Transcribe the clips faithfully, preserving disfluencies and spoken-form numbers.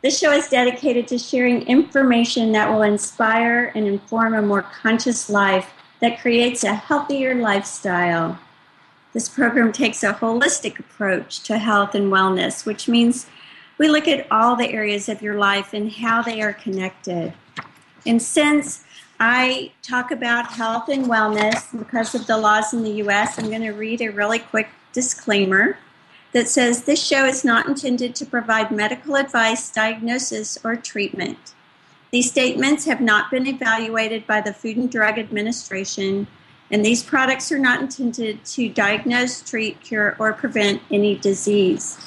This show is dedicated to sharing information that will inspire and inform a more conscious life that creates a healthier lifestyle. This program takes a holistic approach to health and wellness, which means we look at all the areas of your life and how they are connected. And since I talk about health and wellness because of the laws in the U S, I'm going to read a really quick disclaimer that says this show is not intended to provide medical advice, diagnosis, or treatment. These statements have not been evaluated by the Food and Drug Administration, and these products are not intended to diagnose, treat, cure, or prevent any disease.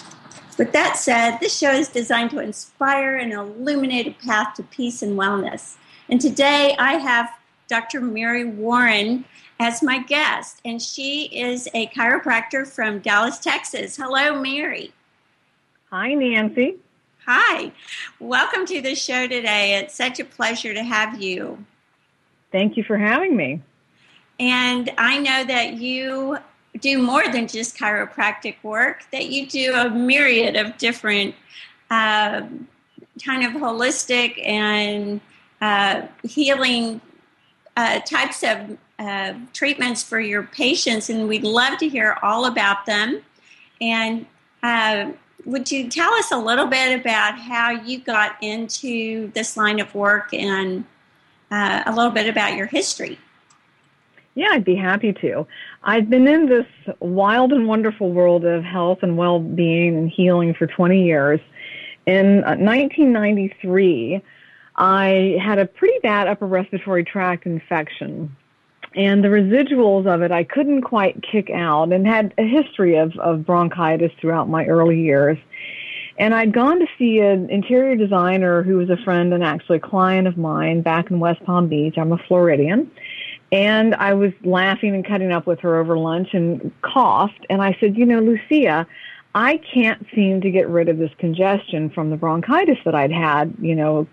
With that said, this show is designed to inspire an illuminated path to peace and wellness. And today I have Doctor Mary Warren as my guest, and she is a chiropractor from Dallas, Texas. Hello, Mary. Hi, Nancy. Hi. Welcome to the show today. It's such a pleasure to have you. Thank you for having me. And I know that you do more than just chiropractic work, that you do a myriad of different uh, kind of holistic and uh, healing uh, types of Uh, treatments for your patients, and we'd love to hear all about them. And uh, would you tell us a little bit about how you got into this line of work and uh, a little bit about your history? Yeah, I'd be happy to. I've been in this wild and wonderful world of health and well-being and healing for twenty years. In nineteen ninety-three, I had a pretty bad upper respiratory tract infection. And the residuals of it, I couldn't quite kick out, and had a history of, of bronchitis throughout my early years. And I'd gone to see an interior designer who was a friend and actually a client of mine back in West Palm Beach. I'm a Floridian. And I was laughing and cutting up with her over lunch and coughed. And I said, you know, Lucia, I can't seem to get rid of this congestion from the bronchitis that I'd had, you know,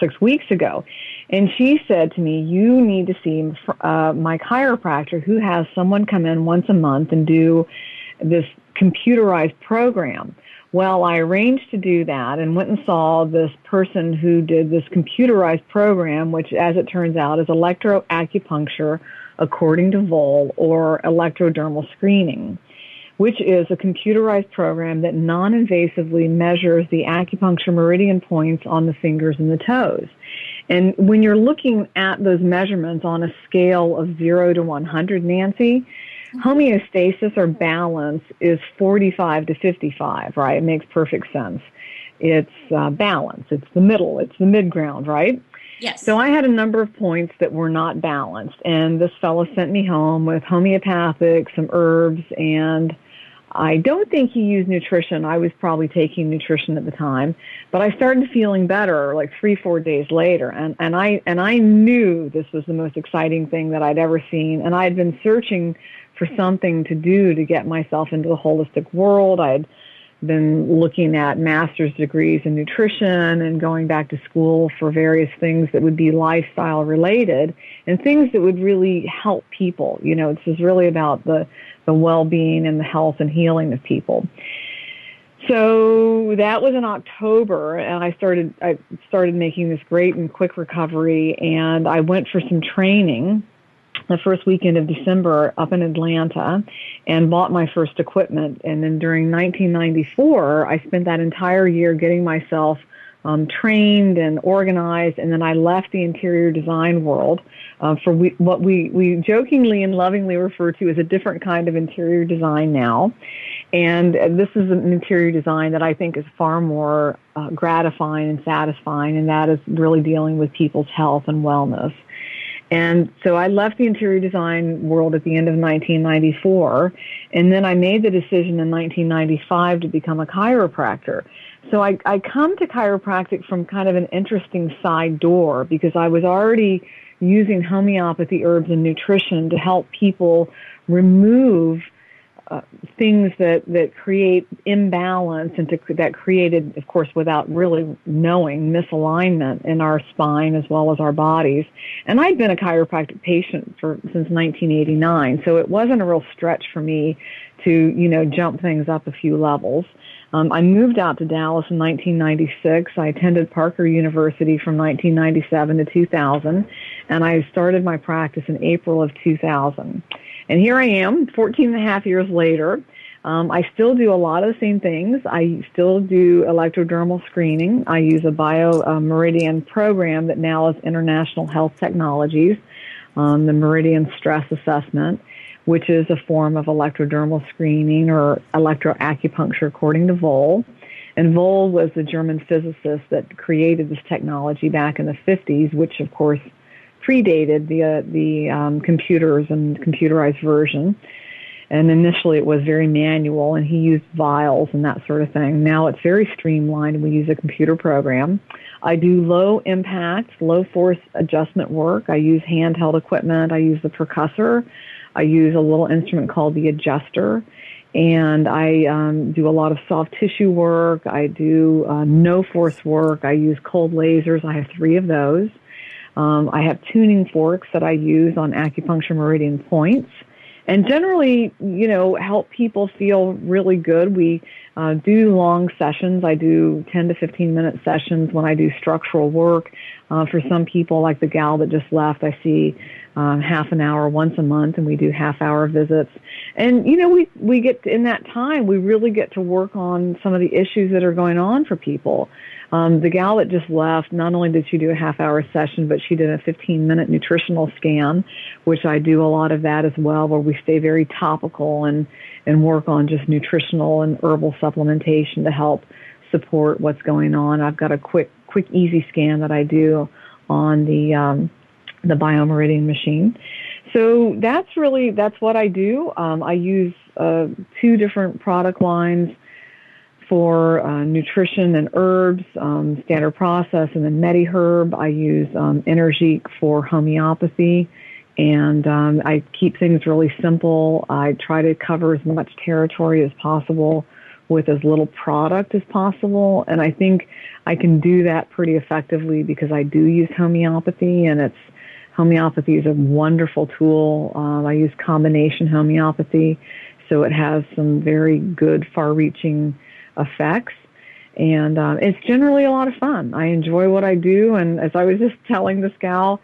six weeks ago. And she said to me, you need to see uh, my chiropractor, who has someone come in once a month and do this computerized program. Well, I arranged to do that and went and saw this person who did this computerized program, which, as it turns out, is electroacupuncture, according to Voll, or electrodermal screening, which is a computerized program that non-invasively measures the acupuncture meridian points on the fingers and the toes. And when you're looking at those measurements on a scale of zero to one hundred, Nancy, Homeostasis or balance is forty-five to fifty-five, right? It makes perfect sense. It's uh, balance. It's the middle. It's the midground, right? Yes. So I had a number of points that were not balanced, and this fellow sent me home with homeopathic, some herbs, and I don't think he used nutrition. I was probably taking nutrition at the time, but I started feeling better like three, four days later. And, and I, and I knew this was the most exciting thing that I'd ever seen. And I had been searching for something to do to get myself into the holistic world. I had been looking at master's degrees in nutrition and going back to school for various things that would be lifestyle related and things that would really help people. You know, this is really about the, the well-being and the health and healing of people. So that was in October, and I started I started making this great and quick recovery, and I went for some training the first weekend of December up in Atlanta and bought my first equipment. And then during nineteen ninety-four, I spent that entire year getting myself um, trained and organized, and then I left the interior design world uh, for we, what we, we jokingly and lovingly refer to as a different kind of interior design now. And this is an interior design that I think is far more uh, gratifying and satisfying, and that is really dealing with people's health and wellness. And so I left the interior design world at the end of nineteen ninety-four, and then I made the decision in nineteen ninety-five to become a chiropractor. So I, I come to chiropractic from kind of an interesting side door, because I was already using homeopathy, herbs, and nutrition to help people remove uh, things that, that create imbalance and to, that created, of course, without really knowing, misalignment in our spine as well as our bodies. And I'd been a chiropractic patient for since nineteen eighty-nine, so it wasn't a real stretch for me to, you know, jump things up a few levels. Um, I moved out to Dallas in nineteen ninety-six. I attended Parker University from nineteen ninety-seven to two thousand, and I started my practice in April of two thousand. And here I am, fourteen and a half years later. Um, I still do a lot of the same things. I still do electrodermal screening. I use a Biomeridian program that now is International Health Technologies, um, the Meridian Stress Assessment, which is a form of electrodermal screening or electroacupuncture, according to Voll. And Voll was the German physicist that created this technology back in the fifties, which, of course, predated the uh, the um, computers and computerized version. And initially it was very manual, and he used vials and that sort of thing. Now it's very streamlined. We use a computer program. I do low impact, low force adjustment work. I use handheld equipment. I use the percussor. I use a little instrument called the adjuster, and I um, do a lot of soft tissue work. I do uh, no force work. I use cold lasers. I have three of those. Um, I have tuning forks that I use on acupuncture meridian points, and generally, you know, help people feel really good. We uh, do long sessions. I do ten to fifteen minute sessions when I do structural work. Uh, for some people, like the gal that just left, I see Um, half an hour once a month, and we do half hour visits. And, you know, we, we get to, in that time, we really get to work on some of the issues that are going on for people. Um, the gal that just left, not only did she do a half hour session, but she did a fifteen minute nutritional scan, which I do a lot of that as well, where we stay very topical and, and work on just nutritional and herbal supplementation to help support what's going on. I've got a quick, quick, easy scan that I do on the, um, the Biomeridian machine. So that's really, that's what I do. Um, I use uh, two different product lines for uh, nutrition and herbs, um, Standard Process, and then Mediherb. I use um, Energique for homeopathy, and um, I keep things really simple. I try to cover as much territory as possible with as little product as possible, and I think I can do that pretty effectively because I do use homeopathy, and it's homeopathy is a wonderful tool. Uh, I use combination homeopathy, so it has some very good, far-reaching effects. And uh, it's generally a lot of fun. I enjoy what I do, and as I was just telling this gal,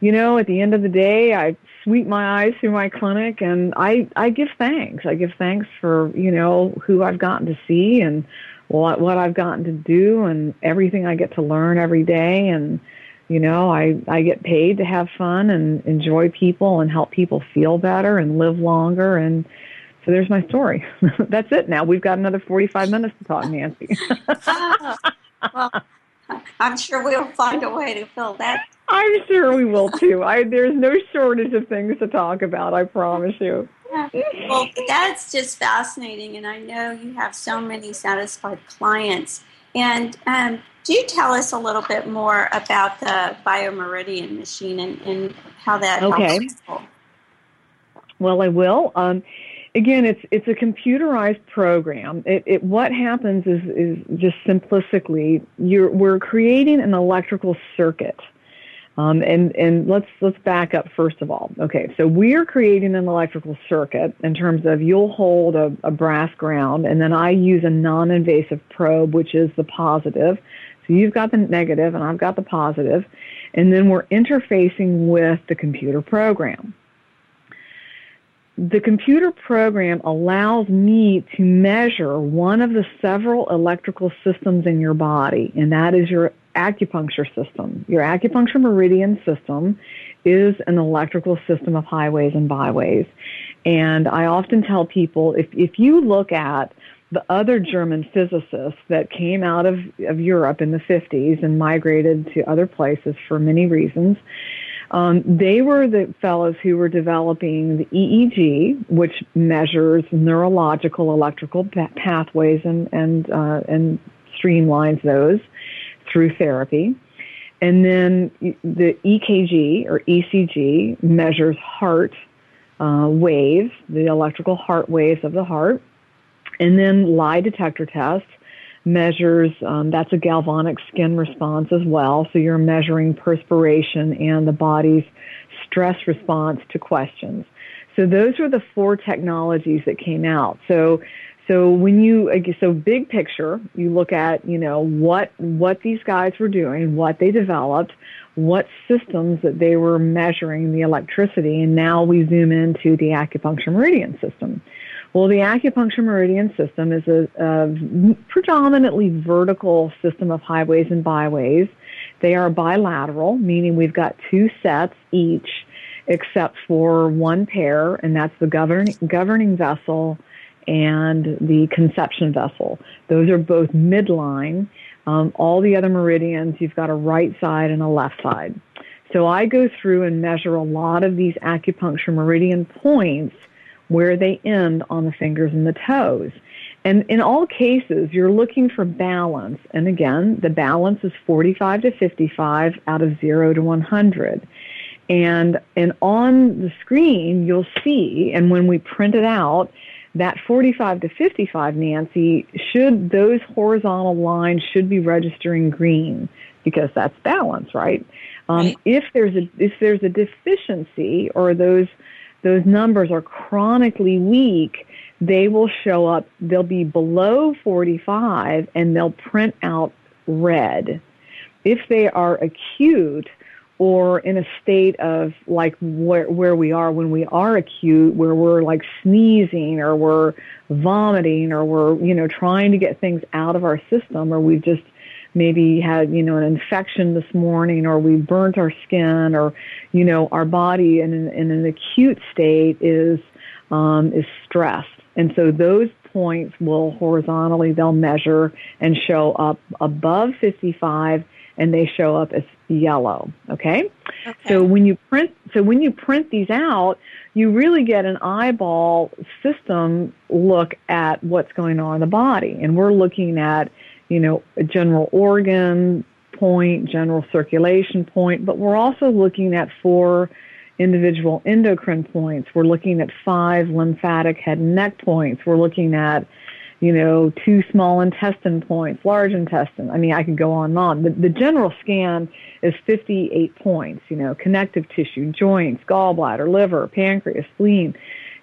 you know, at the end of the day, I sweep my eyes through my clinic, and I, I give thanks. I give thanks for, you know, who I've gotten to see and what, what I've gotten to do and everything I get to learn every day, and You know, I, I get paid to have fun and enjoy people and help people feel better and live longer. And so there's my story. That's it now. We've got another forty-five minutes to talk, Nancy. Well, I'm sure we'll find a way to fill that. I'm sure we will, too. I, there's no shortage of things to talk about, I promise you. Well, that's just fascinating. And I know you have so many satisfied clients. And um, do you tell us a little bit more about the Biomeridian machine and, and how that okay. helps people? Well, I will. Um, again, it's it's a computerized program. It, it what happens is is just simplistically, you're we're creating an electrical circuit. Um, and and let's let's back up first of all. Okay, so we're creating an electrical circuit in terms of you'll hold a, a brass ground, and then I use a non-invasive probe, which is the positive. So you've got the negative, and I've got the positive, and then we're interfacing with the computer program. The computer program allows me to measure one of the several electrical systems in your body, and that is your acupuncture system. Your acupuncture meridian system is an electrical system of highways and byways. And I often tell people, if, if you look at the other German physicists that came out of, of Europe in the fifties and migrated to other places for many reasons, um, they were the fellows who were developing the E E G, which measures neurological electrical pa- pathways and, and, uh, and streamlines those through therapy. And then the E K G or E C G measures heart uh, waves, the electrical heart waves of the heart. And then lie detector test measures, um, that's a galvanic skin response as well. So you're measuring perspiration and the body's stress response to questions. So those are the four technologies that came out. So So when you, so big picture, you look at, you know, what, what these guys were doing, what they developed, what systems that they were measuring the electricity, and now we zoom into the acupuncture meridian system. Well, the acupuncture meridian system is a, a predominantly vertical system of highways and byways. They are bilateral, meaning we've got two sets each, except for one pair, and that's the governing, governing vessel and the conception vessel. Those are both midline. Um, all the other meridians, you've got a right side and a left side. So I go through and measure a lot of these acupuncture meridian points where they end on the fingers and the toes. And in all cases, you're looking for balance. And again, the balance is forty-five to fifty-five out of zero to one hundred. And, and on the screen, you'll see, and when we print it out, that forty-five to fifty-five, Nancy, should those horizontal lines should be registering green because that's balance, right? Um, right. If there's a if there's a deficiency or those those numbers are chronically weak, they will show up. They'll be below forty-five and they'll print out red. If they are acute, or in a state of like where, where we are when we are acute, where we're like sneezing or we're vomiting or we're, you know, trying to get things out of our system, or we've just maybe had, you know, an infection this morning, or we burnt our skin, or, you know, our body in an, in an acute state is, um, is stressed. And so those points will horizontally, they'll measure and show up above fifty-five, and they show up as yellow. Okay? Okay. So when you print, so when you print these out, you really get an eyeball system look at what's going on in the body. And we're looking at, you know, a general organ point, general circulation point, but we're also looking at four individual endocrine points. We're looking at five lymphatic head and neck points. We're looking at, you know, two small intestine points, large intestine. I mean, I could go on and on. The, the general scan is fifty-eight points, you know, connective tissue, joints, gallbladder, liver, pancreas, spleen,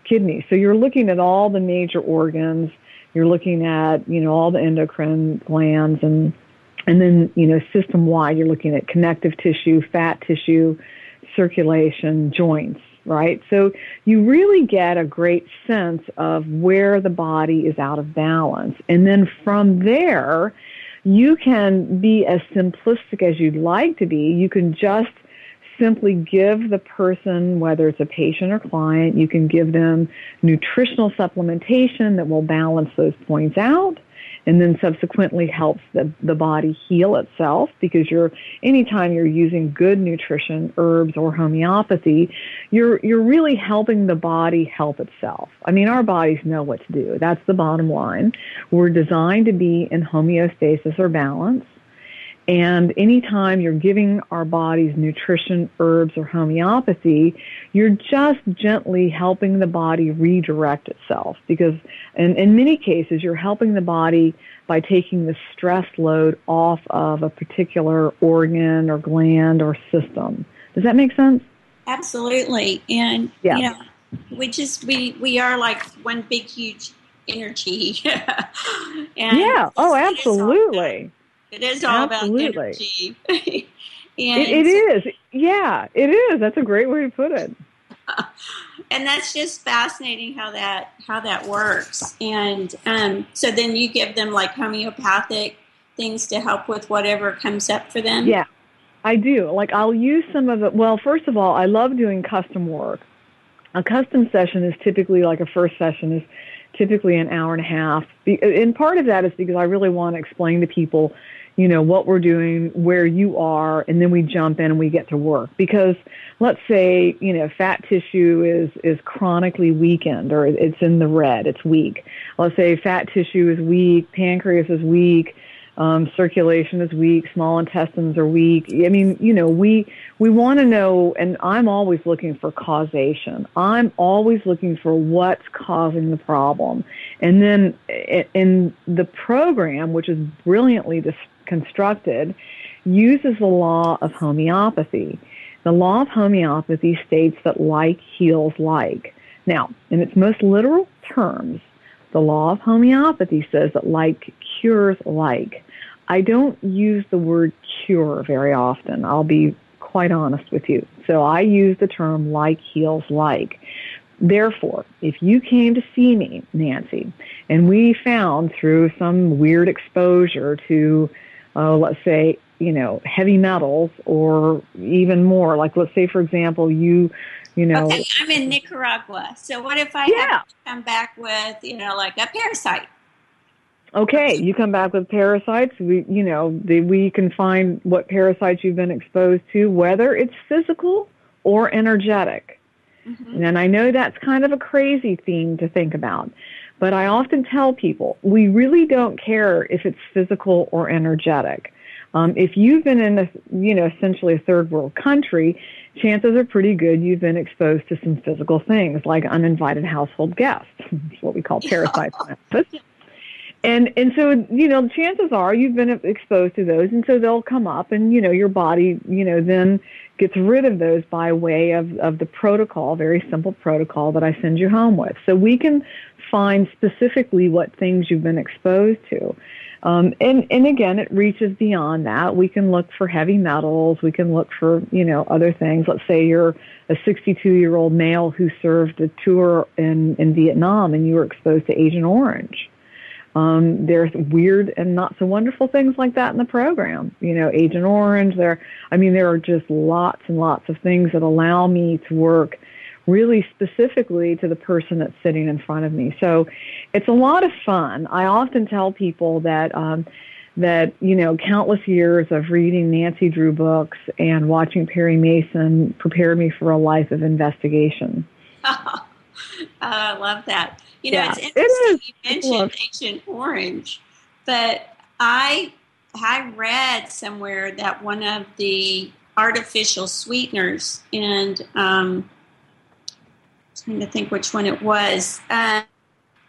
kidney. So you're looking at all the major organs. You're looking at, you know, all the endocrine glands, and and then, you know, system-wide, you're looking at connective tissue, fat tissue, circulation, joints. Right? So you really get a great sense of where the body is out of balance. And then from there, you can be as simplistic as you'd like to be. You can just simply give the person, whether it's a patient or client, you can give them nutritional supplementation that will balance those points out, and then subsequently helps the, the body heal itself, because you're, anytime you're using good nutrition, herbs or homeopathy, you're you're really helping the body help itself. I mean, our bodies know what to do. That's the bottom line. We're designed to be in homeostasis or balance. And anytime you're giving our bodies nutrition, herbs, or homeopathy, you're just gently helping the body redirect itself. Because in, in many cases, you're helping the body by taking the stress load off of a particular organ or gland or system. Does that make sense? Absolutely. And, yeah. you know, we just, we, we are like one big, huge energy. and yeah. Oh, absolutely. It is all Absolutely. about energy. and it, it is. Yeah, it is. That's a great way to put it. And that's just fascinating how that how that works. And um, so then you give them like homeopathic things to help with whatever comes up for them? Yeah, I do. Like I'll use some of it. Well, first of all, I love doing custom work. A custom session is typically like a first session is typically an hour and a half. And part of that is because I really want to explain to people, you know, what we're doing, where you are, and then we jump in and we get to work. Because let's say, you know, fat tissue is, is chronically weakened, or it's in the red, it's weak. Let's say fat tissue is weak, pancreas is weak, um, circulation is weak, small intestines are weak. I mean, you know, we, we want to know, and I'm always looking for causation. I'm always looking for what's causing the problem. And then in the program, which is brilliantly dis- constructed, uses the law of homeopathy. The law of homeopathy states that like heals like. Now, in its most literal terms, the law of homeopathy says that like cures like. I don't use the word cure very often. I'll be quite honest with you. So I use the term like heals like. Therefore, if you came to see me, Nancy, and we found through some weird exposure to, uh, let's say, you know, heavy metals or even more, like let's say, for example, you, you know. Okay, I'm in Nicaragua. So what if I yeah. have to come back with, you know, like a parasite? Okay, you come back with parasites. We, you know, the, we can find what parasites you've been exposed to, whether it's physical or energetic. Mm-hmm. And I know that's kind of a crazy theme to think about, but I often tell people we really don't care if it's physical or energetic. Um, if you've been in a, you know, essentially a third world country, chances are pretty good you've been exposed to some physical things like uninvited household guests, what we call parasites. And and so, you know, chances are you've been exposed to those, and so they'll come up, and, you know, your body, you know, then gets rid of those by way of, of the protocol, very simple protocol that I send you home with. So we can find specifically what things you've been exposed to. Um, and, and again, it reaches beyond that. We can look for heavy metals. We can look for, you know, other things. Let's say you're a sixty-two-year-old male who served a tour in, in Vietnam, and you were exposed to Agent Orange. Um, there's weird and not so wonderful things like that in the program. You know, Agent Orange, there, I mean, there are just lots and lots of things that allow me to work really specifically to the person that's sitting in front of me. So it's a lot of fun. I often tell people that, um, that, you know, countless years of reading Nancy Drew books and watching Perry Mason prepared me for a life of investigation. Oh, I love that. You know, yeah, it's interesting it you mentioned Agent Orange, but I I read somewhere that one of the artificial sweeteners, and um, I'm trying to think which one it was, uh,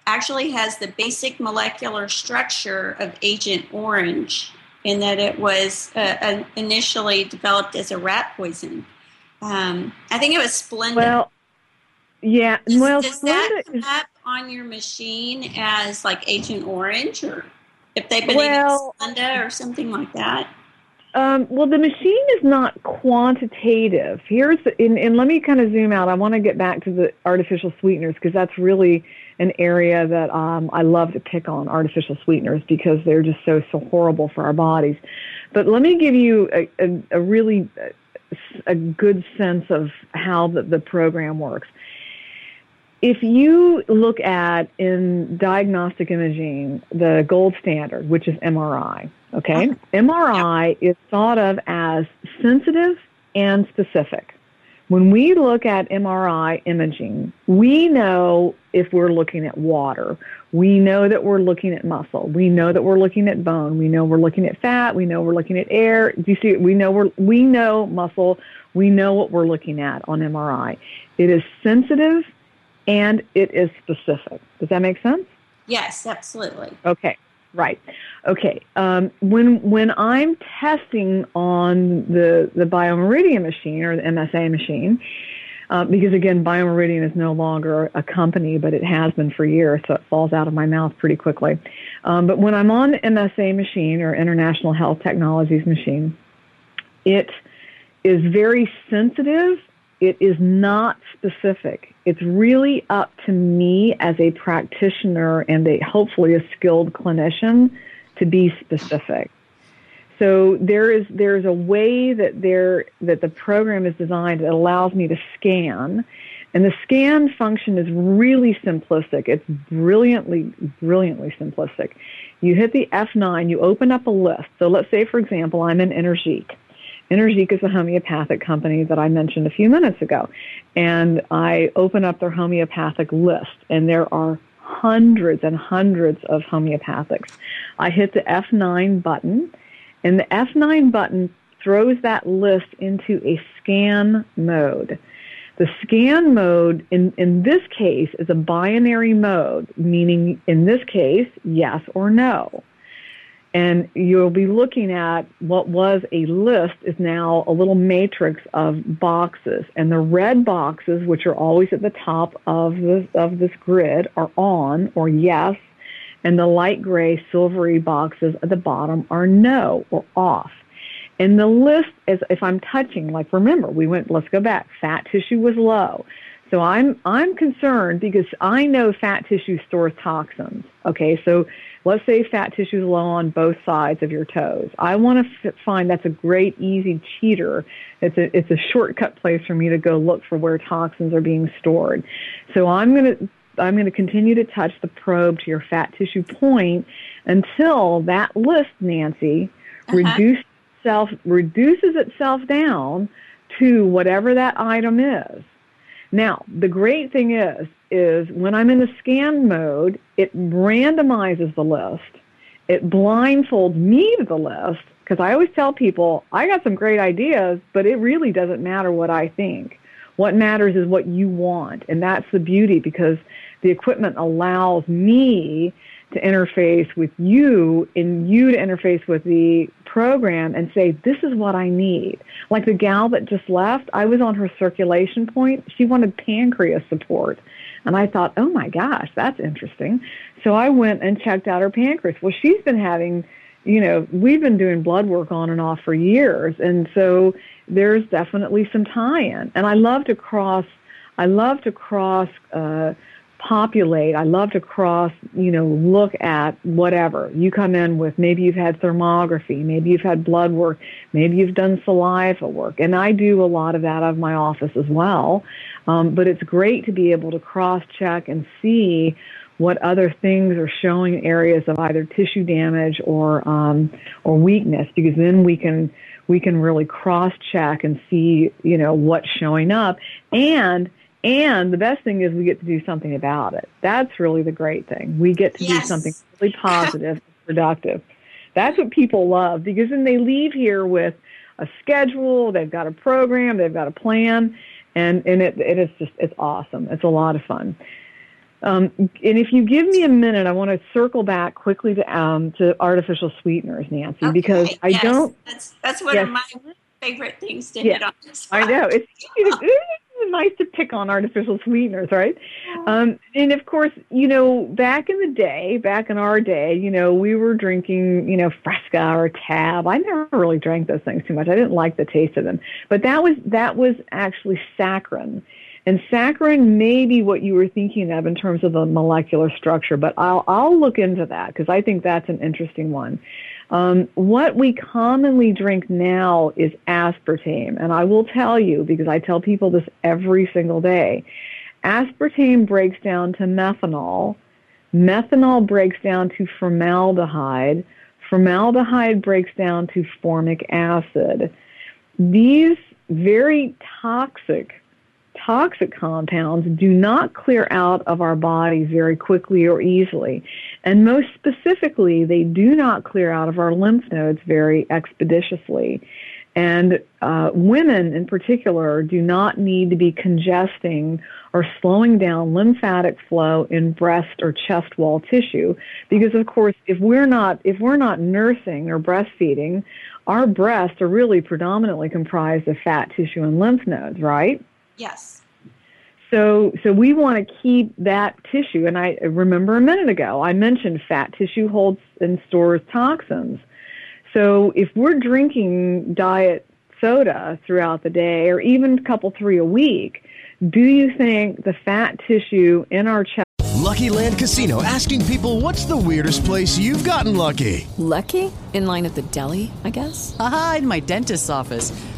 actually has the basic molecular structure of Agent Orange, and that it was uh, initially developed as a rat poison. Um, I think it was Splenda. Well, yeah. Does, well, does that come up on your machine as like Agent Orange, or if they've been well, eating Splenda or something like that? Um, well, the machine is not quantitative. Here's the, and, and let me kind of zoom out. I want to get back to the artificial sweeteners because that's really an area that um, I love to pick on, artificial sweeteners, because they're just so, so horrible for our bodies. But let me give you a, a, a really a good sense of how the, the program works. If you look at, in diagnostic imaging, the gold standard, which is M R I, okay? M R I is thought of as sensitive and specific. When we look at M R I imaging, we know if we're looking at water. We know that we're looking at muscle. We know that we're looking at bone. We know we're looking at fat. We know we're looking at air. Do you see? We know we're, we know muscle. We know what we're looking at on M R I. It is sensitive and it is specific. Does that make sense? Yes, absolutely. Okay, right. Okay. Um, when when I'm testing on the the Biomeridian machine or the M S A machine, uh, because again, Biomeridian is no longer a company, but it has been for years, so it falls out of my mouth pretty quickly. Um, but when I'm on the M S A machine or International Health Technologies machine, it is very sensitive. It is not specific. It's really up to me as a practitioner and a hopefully a skilled clinician to be specific. So there is there is a way that there that the program is designed that allows me to scan, and the scan function is really simplistic. It's brilliantly brilliantly simplistic. You hit the F nine, you open up a list. So let's say, for example, I'm in Energique. Energique is a homeopathic company that I mentioned a few minutes ago. And I open up their homeopathic list, and there are hundreds and hundreds of homeopathics. I hit the F nine button, and the F nine button throws that list into a scan mode. The scan mode, in, in this case, is a binary mode, meaning in this case, yes or no. And you'll be looking at what was a list is now a little matrix of boxes. And the red boxes, which are always at the top of this, of this grid, are on or yes. And the light gray, silvery boxes at the bottom are no or off. And the list is, if I'm touching, like remember, we went, let's go back, fat tissue was low. So I'm I'm concerned because I know fat tissue stores toxins. Okay, so let's say fat tissue is low on both sides of your toes. I want to f- find that's a great, easy cheater. It's a it's a shortcut place for me to go look for where toxins are being stored. So I'm gonna I'm gonna continue to touch the probe to your fat tissue point until that list, Nancy, uh-huh. reduce itself, reduces itself down to whatever that item is. Now, the great thing is, is when I'm in the scan mode, it randomizes the list. It blindfolds me to the list, because I always tell people, I got some great ideas, but it really doesn't matter what I think. What matters is what you want, and that's the beauty, because the equipment allows me to interface with you and you to interface with the program and say, this is what I need. Like the gal that just left, I was on her circulation point. She wanted pancreas support. And I thought, oh my gosh, that's interesting. So I went and checked out her pancreas. Well, she's been having, you know, we've been doing blood work on and off for years. And so there's definitely some tie-in. And I love to cross, I love to cross, uh, populate. I love to cross, you know, look at whatever. You come in with maybe you've had thermography, maybe you've had blood work, maybe you've done saliva work. And I do a lot of that out of my office as well. Um, but it's great to be able to cross-check and see what other things are showing areas of either tissue damage or um, or weakness, because then we can we can really cross-check and see, you know, what's showing up. And And the best thing is we get to do something about it. That's really the great thing. We get to yes. do something really positive and productive. That's what people love, because then they leave here with a schedule, they've got a program, they've got a plan, and, and it, it is just, it's awesome. It's a lot of fun. Um, and if you give me a minute, I want to circle back quickly to um, to artificial sweeteners, Nancy, okay. because I yes. don't... That's, that's one yes. of my favorite things to yes. hit on. This I know. It's of nice to pick on artificial sweeteners, right? Um, and, of course, you know, back in the day, back in our day, you know, we were drinking, you know, Fresca or Tab. I never really drank those things too much. I didn't like the taste of them. But that was that was actually saccharin. And saccharin may be what you were thinking of in terms of the molecular structure, but I'll, I'll look into that because I think that's an interesting one. Um, what we commonly drink now is aspartame. And I will tell you, because I tell people this every single day, aspartame breaks down to methanol. Methanol breaks down to formaldehyde. Formaldehyde breaks down to formic acid. These very toxic Toxic compounds do not clear out of our bodies very quickly or easily. And most specifically, they do not clear out of our lymph nodes very expeditiously. And uh, women in particular do not need to be congesting or slowing down lymphatic flow in breast or chest wall tissue. Because, of course, if we're not, if we're not nursing or breastfeeding, our breasts are really predominantly comprised of fat tissue and lymph nodes, right? Yes. So so we want to keep that tissue. And I remember a minute ago, I mentioned fat tissue holds and stores toxins. So if we're drinking diet soda throughout the day or even a couple, three a week, do you think the fat tissue in our chest? Lucky Land Casino, asking people, what's the weirdest place you've gotten lucky? Lucky? In line at the deli, I guess? Aha, in my dentist's office.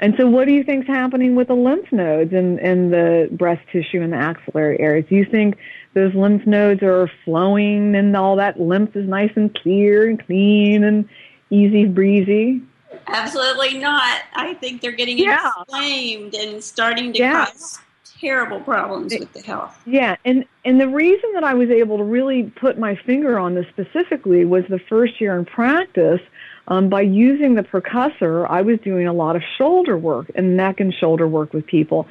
And so what do you think's happening with the lymph nodes and, and the breast tissue and the axillary areas? Do you think those lymph nodes are flowing and all that lymph is nice and clear and clean and easy breezy? Absolutely not. I think they're getting yeah. inflamed and starting to yeah. cause terrible problems with the health. Yeah, and, and the reason that I was able to really put my finger on this specifically was the first year in practice, um, by using the percussor, I was doing a lot of shoulder work and neck and shoulder work with people.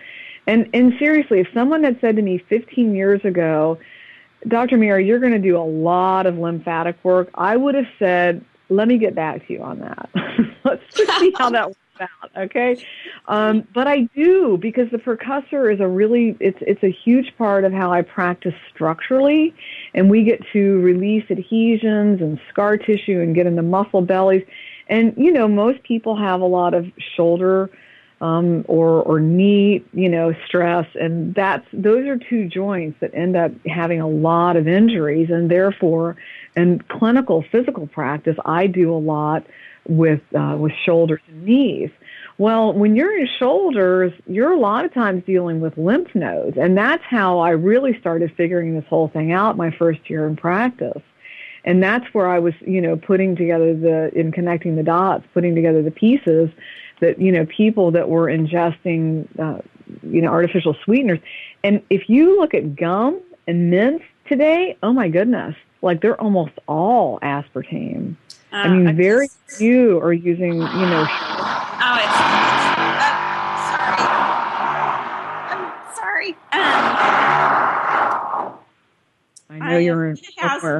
And, and seriously, if someone had said to me fifteen years ago, Doctor Mary, you're going to do a lot of lymphatic work, I would have said, let me get back to you on that. Let's just see how that works out, okay? Um, but I do, because the percussor is a really, it's it's a huge part of how I practice structurally, and we get to release adhesions and scar tissue and get into muscle bellies. And, you know, most people have a lot of shoulder um, or, or knee, you know, stress, and that's those are two joints that end up having a lot of injuries, and therefore, in clinical physical practice, I do a lot with uh, with shoulders and knees. Well, when you're in shoulders, you're a lot of times dealing with lymph nodes, and that's how I really started figuring this whole thing out my first year in practice. And that's where I was, you know, putting together the, in connecting the dots, putting together the pieces that, you know, people that were ingesting, uh, you know, artificial sweeteners. And if you look at gum and mints today, oh my goodness. Like, they're almost all aspartame. Uh, I mean, very few are using, you know. Oh, it's. it's uh, sorry. I'm sorry. Um, I know I you're in a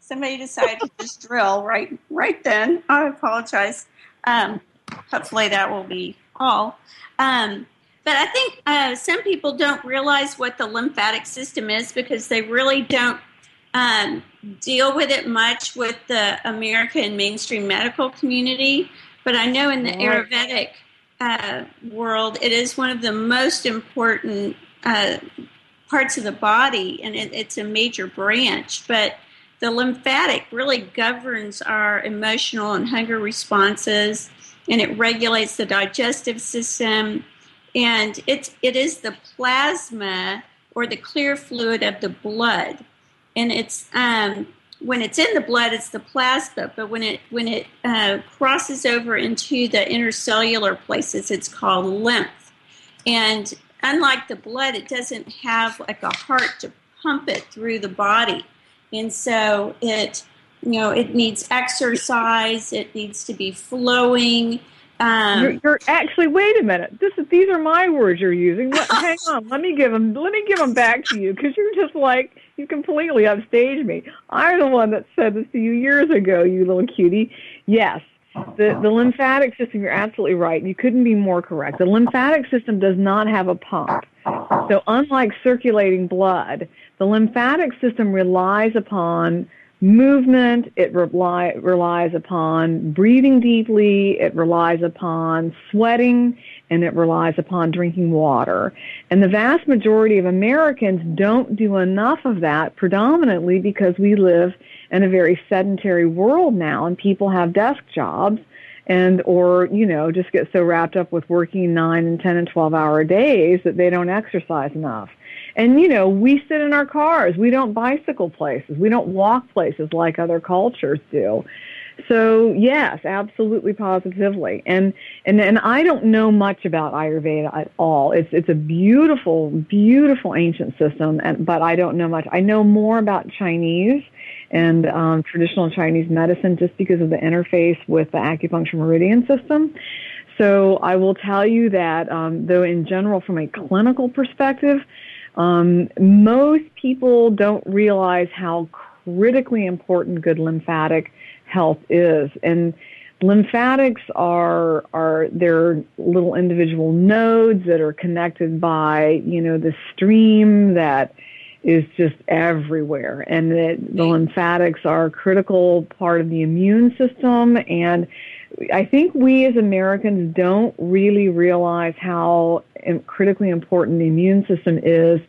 somebody decided to just drill right, right then. I apologize. Um, hopefully, that will be all. Um, But I think uh, some people don't realize what the lymphatic system is because they really don't um, deal with it much with the American mainstream medical community, but I know in the Ayurvedic uh, world, it is one of the most important uh, parts of the body, and it, it's a major branch, but the lymphatic really governs our emotional and hunger responses, and it regulates the digestive system, and it's, it is the plasma or the clear fluid of the blood. And it's um, when it's in the blood, it's the plasma, but when it when it uh, crosses over into the intercellular places, it's called lymph. And unlike the blood, it doesn't have like a heart to pump it through the body. And so it, you know, it needs exercise. It needs to be flowing. Um, you're, you're actually, wait a minute. This is, these are my words you're using. Let, hang on, let me give them. Let me give them back to you because you're just like you completely upstaged me. I'm the one that said this to you years ago, you little cutie. Yes, the the lymphatic system. You're absolutely right. You couldn't be more correct. The lymphatic system does not have a pump. So unlike circulating blood, the lymphatic system relies upon movement, it rely, relies upon breathing deeply, it relies upon sweating, and it relies upon drinking water. And the vast majority of Americans don't do enough of that, predominantly because we live in a very sedentary world now, and people have desk jobs. And or, you know, just get so wrapped up with working nine and ten and twelve hour days that they don't exercise enough. And, you know, we sit in our cars. We don't bicycle places. We don't walk places like other cultures do. So, yes, absolutely, positively. And and, and I don't know much about Ayurveda at all. It's it's a beautiful, beautiful ancient system, and, but I don't know much. I know more about Chinese and um, traditional Chinese medicine just because of the interface with the acupuncture meridian system. So I will tell you that, um, though in general from a clinical perspective, um, most people don't realize how critically important good lymphatic health is. And lymphatics are, are they're little individual nodes that are connected by, you know, the stream that is just everywhere. And it, the lymphatics are a critical part of the immune system. And I think we as Americans don't really realize how critically important the immune system is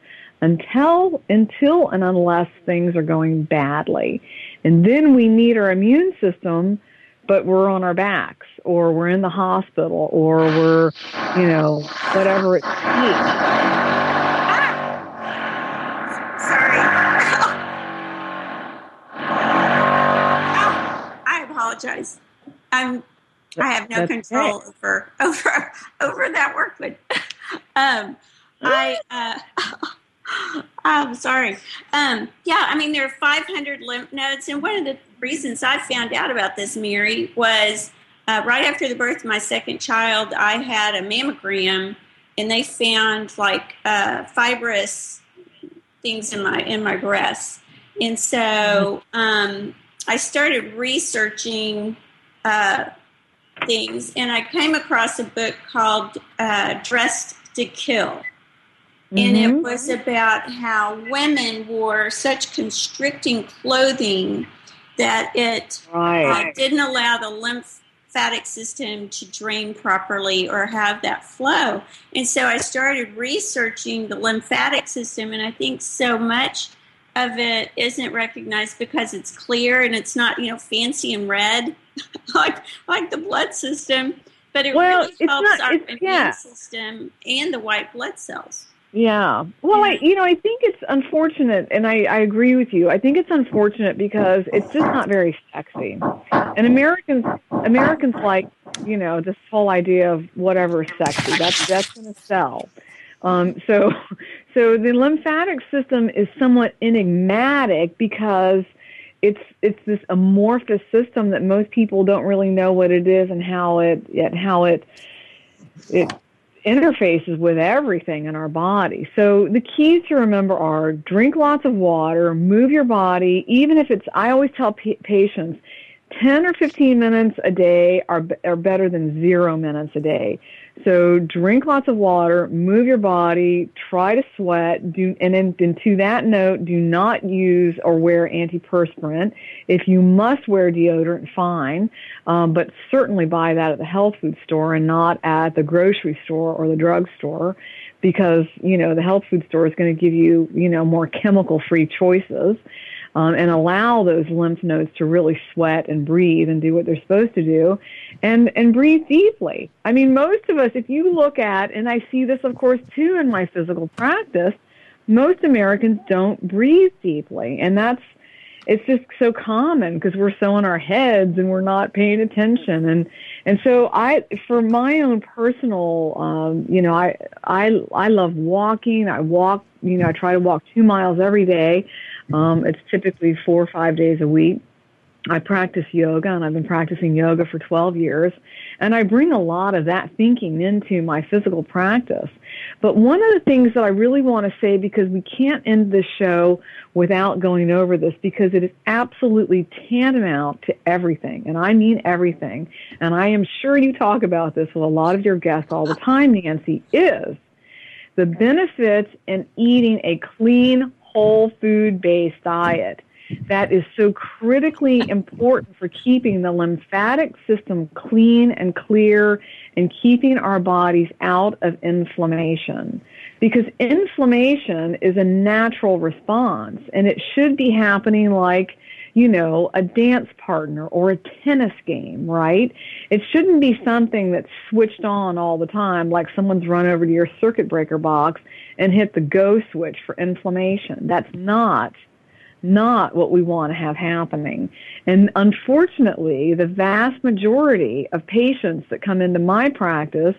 until, until and unless things are going badly. And then we need our immune system, but we're on our backs or we're in the hospital or we're, you know, whatever it takes. I'm, I have no That's control it. over over over that workman. um, I uh, I'm sorry. Um, yeah, I mean there are five hundred lymph nodes, and one of the reasons I found out about this, Mary, was uh, right after the birth of my second child, I had a mammogram, and they found like uh, fibrous things in my in my breasts, and so. Um, I started researching uh, things, and I came across a book called uh, Dressed to Kill. Mm-hmm. And it was about how women wore such constricting clothing that it right. uh, didn't allow the lymphatic system to drain properly or have that flow. And so I started researching the lymphatic system, and I think so much of it isn't recognized because it's clear and it's not, you know, fancy and red like like the blood system, but it well, really helps not, our immune yeah. system and the white blood cells. Yeah. Well, yeah. I you know I think it's unfortunate, and I, I agree with you. I think it's unfortunate because it's just not very sexy. And Americans Americans like, you know, this whole idea of whatever's sexy. That's that's gonna sell. Um, so, so the lymphatic system is somewhat enigmatic because it's it's this amorphous system that most people don't really know what it is and how it yet how it it interfaces with everything in our body. So the keys to remember are drink lots of water, move your body, even if it's. I always tell p- patients, ten or fifteen minutes a day are are better than zero minutes a day. So drink lots of water, move your body, try to sweat, do, and then, then to that note, do not use or wear antiperspirant. If you must wear deodorant, fine, um, but certainly buy that at the health food store and not at the grocery store or the drugstore, because, you know, the health food store is going to give you, you know, more chemical-free choices. Um, and allow those lymph nodes to really sweat and breathe and do what they're supposed to do, and, and breathe deeply. I mean, most of us, if you look at, and I see this, of course, too, in my physical practice, most Americans don't breathe deeply. And that's, it's just so common because we're so in our heads and we're not paying attention. And, and so I, for my own personal, um, you know, I, I, I love walking. I walk, you know, I try to walk two miles every day. Um, it's typically four or five days a week. I practice yoga, and I've been practicing yoga for twelve years. And I bring a lot of that thinking into my physical practice. But one of the things that I really want to say, because we can't end this show without going over this, because it is absolutely tantamount to everything, and I mean everything, and I am sure you talk about this with a lot of your guests all the time, Nancy, is the benefits in eating a clean, whole food-based diet. That is so critically important for keeping the lymphatic system clean and clear and keeping our bodies out of inflammation. Because inflammation is a natural response, and it should be happening like, you know, a dance partner or a tennis game, right? It shouldn't be something that's switched on all the time, like someone's run over to your circuit breaker box and hit the go switch for inflammation. That's not, not what we want to have happening. And unfortunately, the vast majority of patients that come into my practice,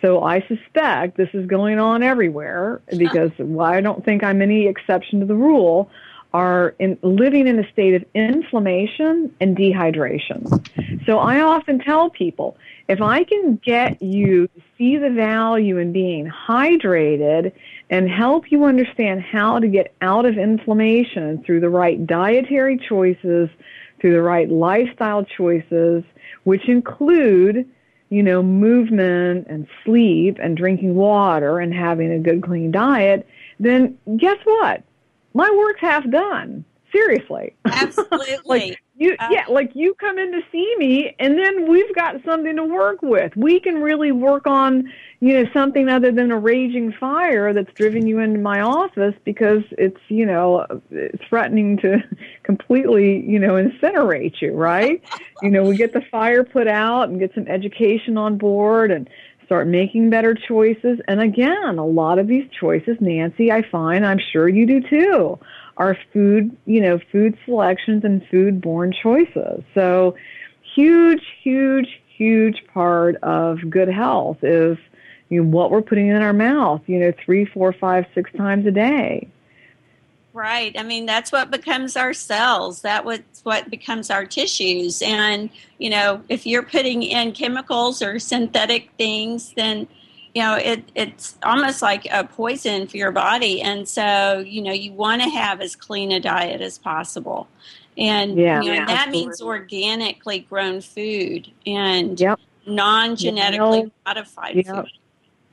so I suspect this is going on everywhere, because well, I don't think I'm any exception to the rule, are in, living in a state of inflammation and dehydration. So I often tell people, if I can get you to see the value in being hydrated and help you understand how to get out of inflammation through the right dietary choices, through the right lifestyle choices, which include, you know, movement and sleep and drinking water and having a good, clean diet, then guess what? My work's half done. Seriously. Absolutely. like you, uh, yeah, like you come in to see me, and then we've got something to work with. We can really work on, you know, something other than a raging fire that's driven you into my office because it's, you know, threatening to completely, you know, incinerate you, right? You know, we get the fire put out and get some education on board and start making better choices. And again, a lot of these choices, Nancy, I find, I'm sure you do too, are food, you know, food selections and food-borne choices. So huge, huge, huge part of good health is, you know, what we're putting in our mouth, you know, three, four, five, six times a day. Right. I mean, that's what becomes our cells. That's what becomes our tissues. And, you know, if you're putting in chemicals or synthetic things, then, you know, it, it's almost like a poison for your body. And so, you know, you want to have as clean a diet as possible. And, yeah, you know, yeah, that absolutely means organically grown food and yep. non-genetically yep. modified yep. food.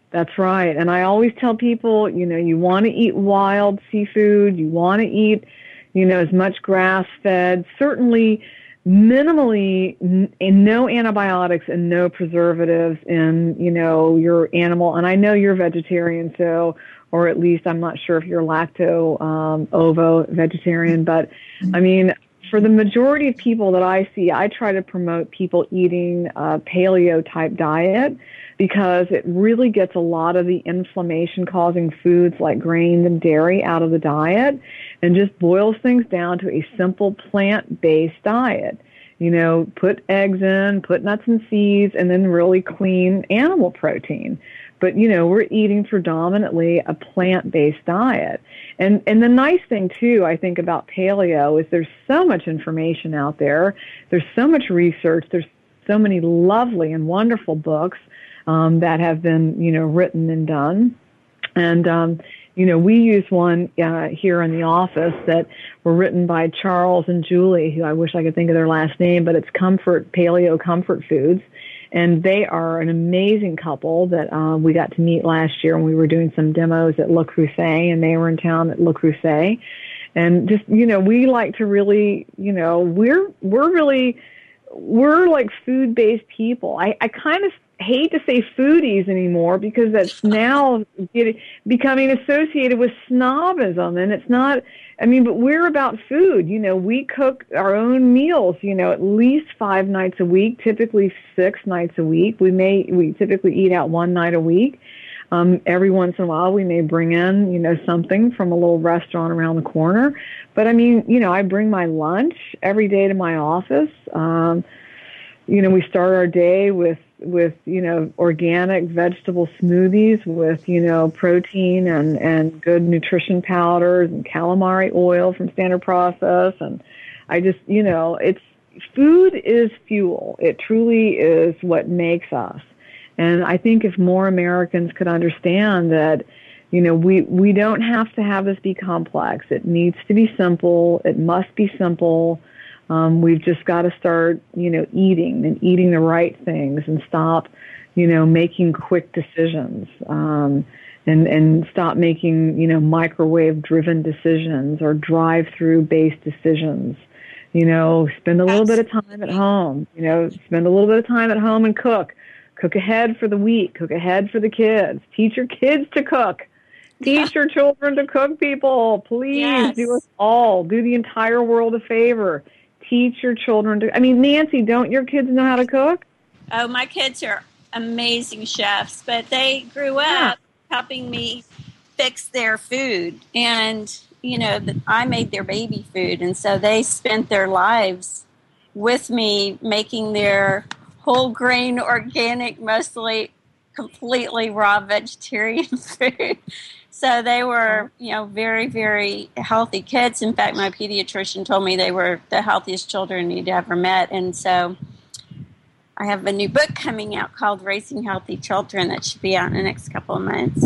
That's right. And I always tell people, you know, you want to eat wild seafood. You want to eat, you know, as much grass-fed, certainly minimally n- no antibiotics and no preservatives in, you know, your animal. And I know you're vegetarian, so, or at least I'm not sure if you're lacto, um, ovo vegetarian. But, I mean, for the majority of people that I see, I try to promote people eating a paleo-type diet, because it really gets a lot of the inflammation-causing foods like grains and dairy out of the diet and just boils things down to a simple plant-based diet. You know, put eggs in, put nuts and seeds, and then really clean animal protein. But, you know, we're eating predominantly a plant-based diet. And and the nice thing, too, I think about paleo is there's so much information out there. There's so much research. There's so many lovely and wonderful books Um, that have been, you know, written and done. And, um, you know, we use one uh, here in the office that were written by Charles and Julie, who I wish I could think of their last name, but it's Comfort Paleo Comfort Foods. And they are an amazing couple that uh, we got to meet last year when we were doing some demos at Le Creuset, and they were in town at Le Creuset. And just, you know, we like to really, you know, we're we're really, we're like food-based people. I, I kind of hate to say foodies anymore because that's now get, becoming associated with snobism. And it's not, I mean, but we're about food. You know, we cook our own meals, you know, at least five nights a week, typically six nights a week. We may, we typically eat out one night a week. Um, every once in a while, we may bring in, you know, something from a little restaurant around the corner. But, I mean, you know, I bring my lunch every day to my office. Um, you know, we start our day with, with, you know, organic vegetable smoothies with, you know, protein and, and good nutrition powders and calamari oil from Standard Process. And I just, you know, it's food is fuel. It truly is what makes us. And I think if more Americans could understand that, you know, we, we don't have to have this be complex. It needs to be simple. It must be simple. Um, we've just got to start, you know, eating and eating the right things and stop, you know, making quick decisions um, and, and stop making, you know, microwave-driven decisions or drive-through-based decisions. You know, spend a little bit of time at home. You know, spend a little bit of time at home and cook. Cook ahead for the week. Cook ahead for the kids. Teach your kids to cook. Teach your children to cook, people. Please yes. do us all. Do the entire world a favor. Teach your children to... I mean, Nancy, don't your kids know how to cook? Oh, my kids are amazing chefs, but they grew up yeah. helping me fix their food. And, you know, I made their baby food, and so they spent their lives with me making their... whole grain, organic, mostly completely raw vegetarian food. So they were, you know, very, very healthy kids. In fact, my pediatrician told me they were the healthiest children he'd ever met. And so I have a new book coming out called Raising Healthy Children that should be out in the next couple of months.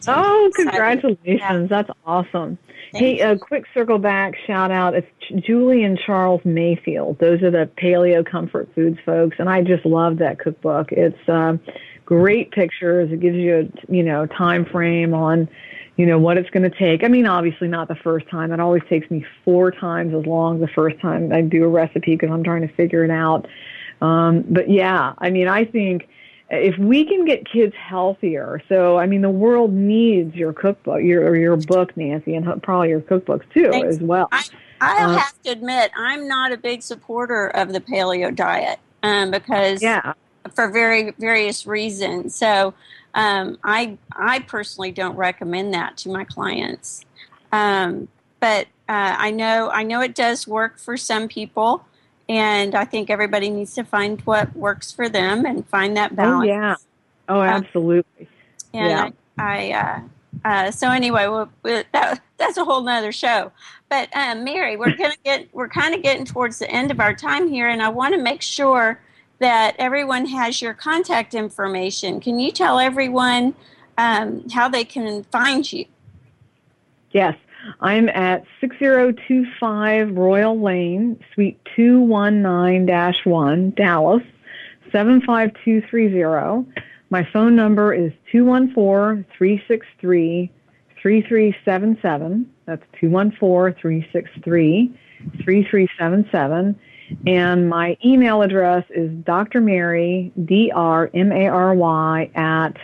So oh, congratulations. Yeah. That's awesome. Hey, a quick circle back shout out. It's Julie and Charles Mayfield. Those are the paleo comfort foods folks. And I just love that cookbook. It's uh, great pictures. It gives you a, you know, time frame on, you know, what it's going to take. I mean, obviously not the first time. It always takes me four times as long the first time I do a recipe because I'm trying to figure it out. Um, but yeah, I mean, I think if we can get kids healthier, so, I mean, the world needs your cookbook, your or your book, Nancy, and probably your cookbooks, too, Thanks. as well. I, I'll uh, have to admit, I'm not a big supporter of the paleo diet um, because yeah. for very various reasons. So um, I I personally don't recommend that to my clients. Um, but uh, I know I know it does work for some people. And I think everybody needs to find what works for them and find that balance. Oh, yeah. Oh, absolutely. Uh, and yeah. I, I uh, uh, so anyway, we'll, we'll, that, that's a whole nother show. But uh, Mary, we're gonna get we're kind of getting towards the end of our time here, and I want to make sure that everyone has your contact information. Can you tell everyone um, how they can find you? Yes. I'm at six oh two five Royal Lane, Suite two one nine dash one, Dallas, seven five two three zero. My phone number is two one four, three six three, three three seven seven. That's two one four, three six three, three three seven seven. And my email address is drmary, D R M A R Y, at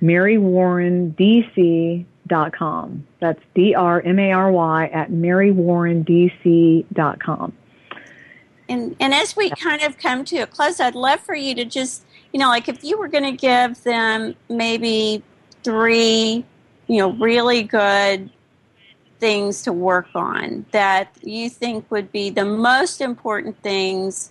Mary Warren D C dot com. Dot com. That's D R M A R Y at Mary Warren D C dot com. And and as we kind of come to a close, I'd love for you to just, you know, like if you were going to give them maybe three, you know, really good things to work on that you think would be the most important things,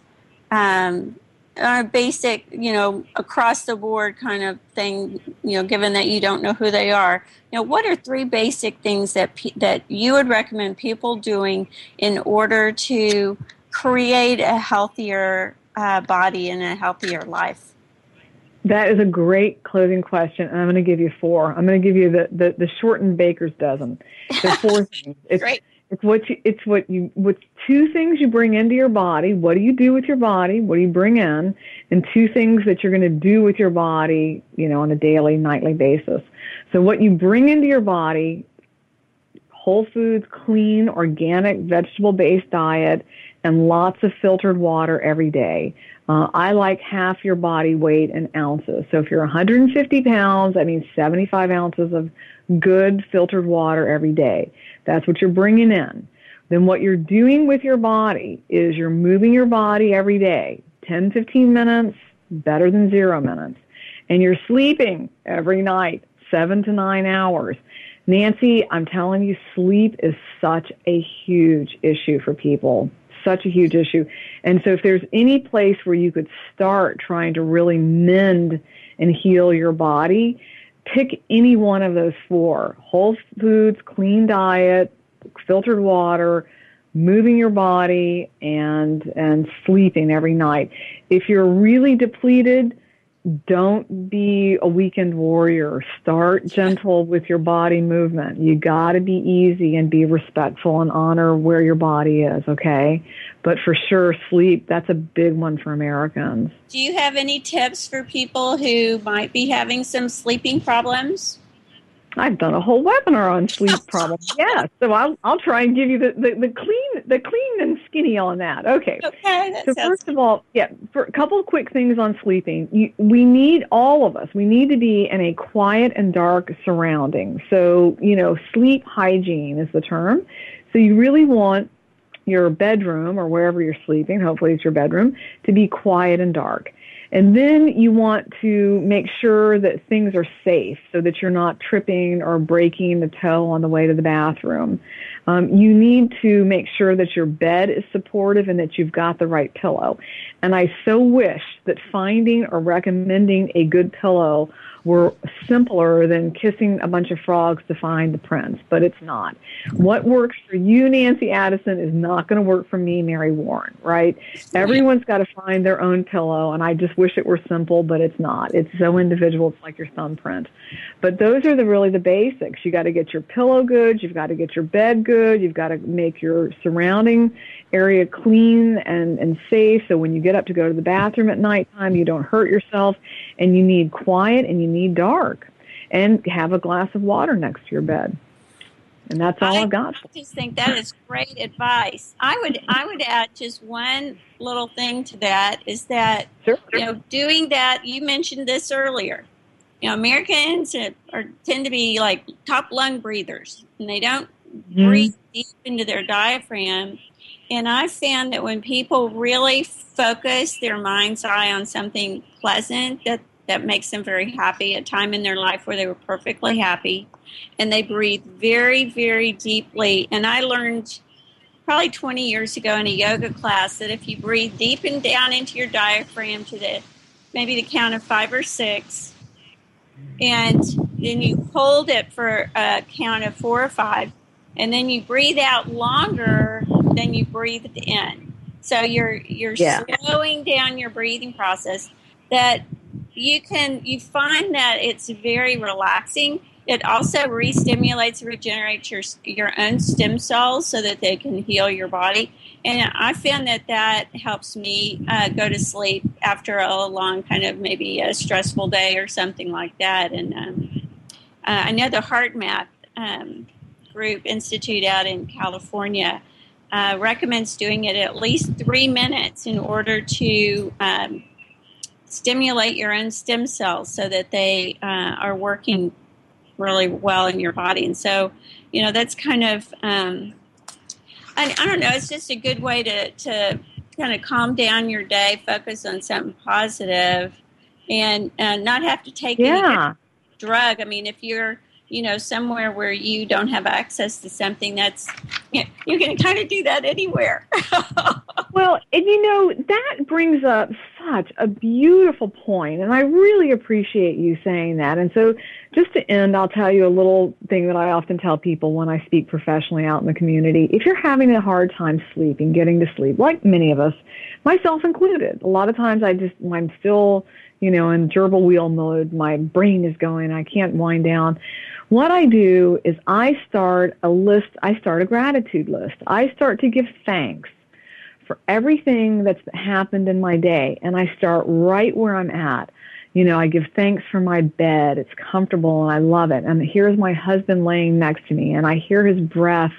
um, our basic, you know, across the board kind of thing, you know, given that you don't know who they are. You know, what are three basic things that pe- that you would recommend people doing in order to create a healthier uh, body and a healthier life? That is a great closing question, and I'm going to give you four. I'm going to give you the, the, the shortened baker's dozen. The four things. It's, great. It's what you, it's what you, what two things you bring into your body. What do you do with your body? What do you bring in? And two things that you're going to do with your body, you know, on a daily, nightly basis. So what you bring into your body, whole foods, clean, organic, vegetable-based diet, and lots of filtered water every day. Uh, I like half your body weight in ounces. So if you're one hundred fifty pounds, that means seventy-five ounces of good filtered water every day. That's what you're bringing in. Then what you're doing with your body is you're moving your body every day, ten, fifteen minutes, better than zero minutes. And you're sleeping every night, seven to nine hours. Nancy, I'm telling you, sleep is such a huge issue for people, such a huge issue. And so if there's any place where you could start trying to really mend and heal your body, pick any one of those four: whole foods, clean diet, filtered water, moving your body, and and sleeping every night. If you're really depleted, don't be a weekend warrior. Start gentle with your body movement. You got to be easy and be respectful and honor where your body is, okay? But for sure, sleep, that's a big one for Americans. Do you have any tips for people who might be having some sleeping problems? I've done a whole webinar on sleep problems. Yes, so I'll I'll try and give you the, the, the clean the clean and skinny on that. Okay. Okay. That so first good. of all, yeah, for a couple of quick things on sleeping. You, we need all of us. We need to be in a quiet and dark surrounding. So you know, sleep hygiene is the term. So you really want your bedroom or wherever you're sleeping, hopefully it's your bedroom, to be quiet and dark. And then you want to make sure that things are safe so that you're not tripping or breaking the toe on the way to the bathroom. Um, you need to make sure that your bed is supportive and that you've got the right pillow. And I so wish that finding or recommending a good pillow were simpler than kissing a bunch of frogs to find the prince, but it's not. What works for you, Nancy Addison, is not going to work for me, Mary Warren, right? Everyone's got to find their own pillow, and I just wish it were simple, but it's not. It's so individual, it's like your thumbprint. But those are the really the basics. You got to get your pillow good, you've got to get your bed good, you've got to make your surrounding area clean and, and safe, so when you get up to go to the bathroom at nighttime, you don't hurt yourself, and you need quiet and you need dark, and have a glass of water next to your bed. And that's all I, I've got. I just think that is great advice. I would I would add just one little thing to that is that sure, sure. you know, doing that, you mentioned this earlier. You know, Americans are tend to be like top lung breathers, and they don't mm-hmm. breathe deep into their diaphragm. And I found that when people really focus their mind's eye on something pleasant, that that makes them very happy, a time in their life where they were perfectly happy, and they breathe very, very deeply. And I learned probably twenty years ago in a yoga class that if you breathe deep and down into your diaphragm to the maybe the count of five or six, and then you hold it for a count of four or five, and then you breathe out longer than you breathed in. So you're you're yeah. slowing down your breathing process. That You can you find that it's very relaxing. It also re-stimulates, regenerates your your own stem cells so that they can heal your body. And I found that that helps me uh, go to sleep after a long kind of maybe a stressful day or something like that. And um, uh, I know the HeartMath um, group institute out in California uh, recommends doing it at least three minutes in order to um, stimulate your own stem cells so that they uh, are working really well in your body. And so, you know, that's kind of, um, I, I don't know, it's just a good way to, to kind of calm down your day, focus on something positive, and uh, not have to take yeah. any drug. I mean, if you're, you know, somewhere where you don't have access to something, that's, you know, you can kind of do that anywhere. Well, and you know, that brings up such a beautiful point, and I really appreciate you saying that. And so Just to end, I'll tell you a little thing that I often tell people when I speak professionally out in the community. If you're having a hard time sleeping, getting to sleep, like many of us, myself included, a lot of times I just, I'm still, you know, in gerbil wheel mode, my brain is going, I can't wind down. What I do is I start a list, I start a gratitude list. I start to give thanks for everything that's happened in my day, and I start right where I'm at. You know, I give thanks for my bed. It's comfortable and I love it. And here's my husband laying next to me and I hear his breath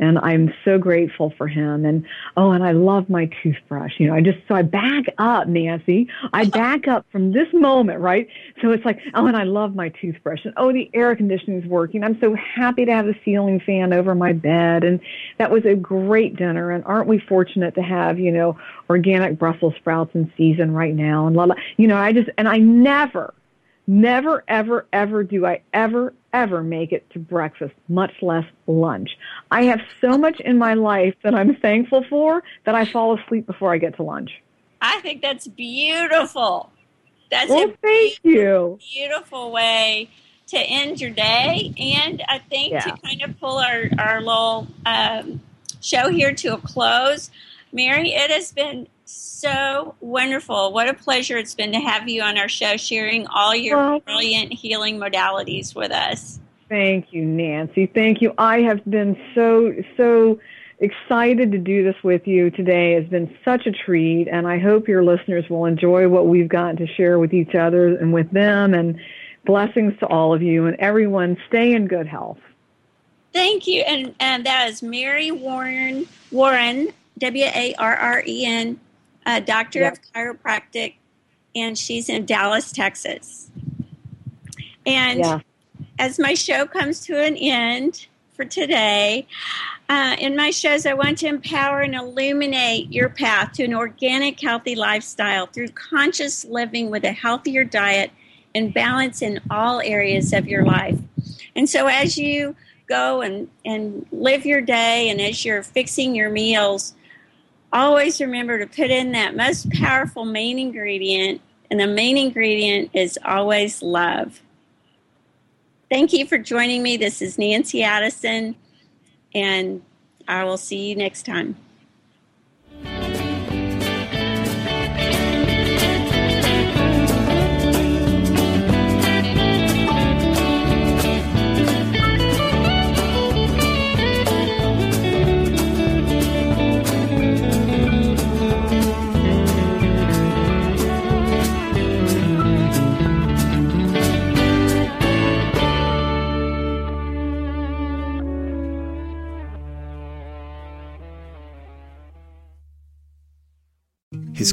and I'm so grateful for him. And, oh, and I love my toothbrush. You know, I just, so I back up, Nancy. I back up from this moment, right? So it's like, oh, and I love my toothbrush. And, oh, the air conditioning is working. I'm so happy to have the ceiling fan over my bed. And that was a great dinner. And aren't we fortunate to have, you know, organic Brussels sprouts in season right now? And, la, la. You know, I just, and I Never, never, ever, ever do I ever, ever make it to breakfast, much less lunch. I have so much in my life that I'm thankful for that I fall asleep before I get to lunch. I think that's beautiful. That's well, a thank beautiful, you. Beautiful way to end your day. And I think yeah. to kind of pull our, our little um, show here to a close, Mary, it has been so wonderful. What a pleasure it's been to have you on our show, sharing all your well, brilliant healing modalities with us. Thank you, Nancy. Thank you. I have been so, so excited to do this with you today. It's been such a treat, and I hope your listeners will enjoy what we've got to share with each other and with them, and blessings to all of you, and everyone stay in good health. Thank you. And, and that is Mary Warren, Warren, W A R R E N, a doctor yep. of chiropractic, and she's in Dallas, Texas. And yeah. as my show comes to an end for today, uh, in my shows, I want to empower and illuminate your path to an organic, healthy lifestyle through conscious living with a healthier diet and balance in all areas of your life. And so as you go and, and live your day, and as you're fixing your meals, always remember to put in that most powerful main ingredient, and the main ingredient is always love. Thank you for joining me. This is Nancy Addison, and I will see you next time. His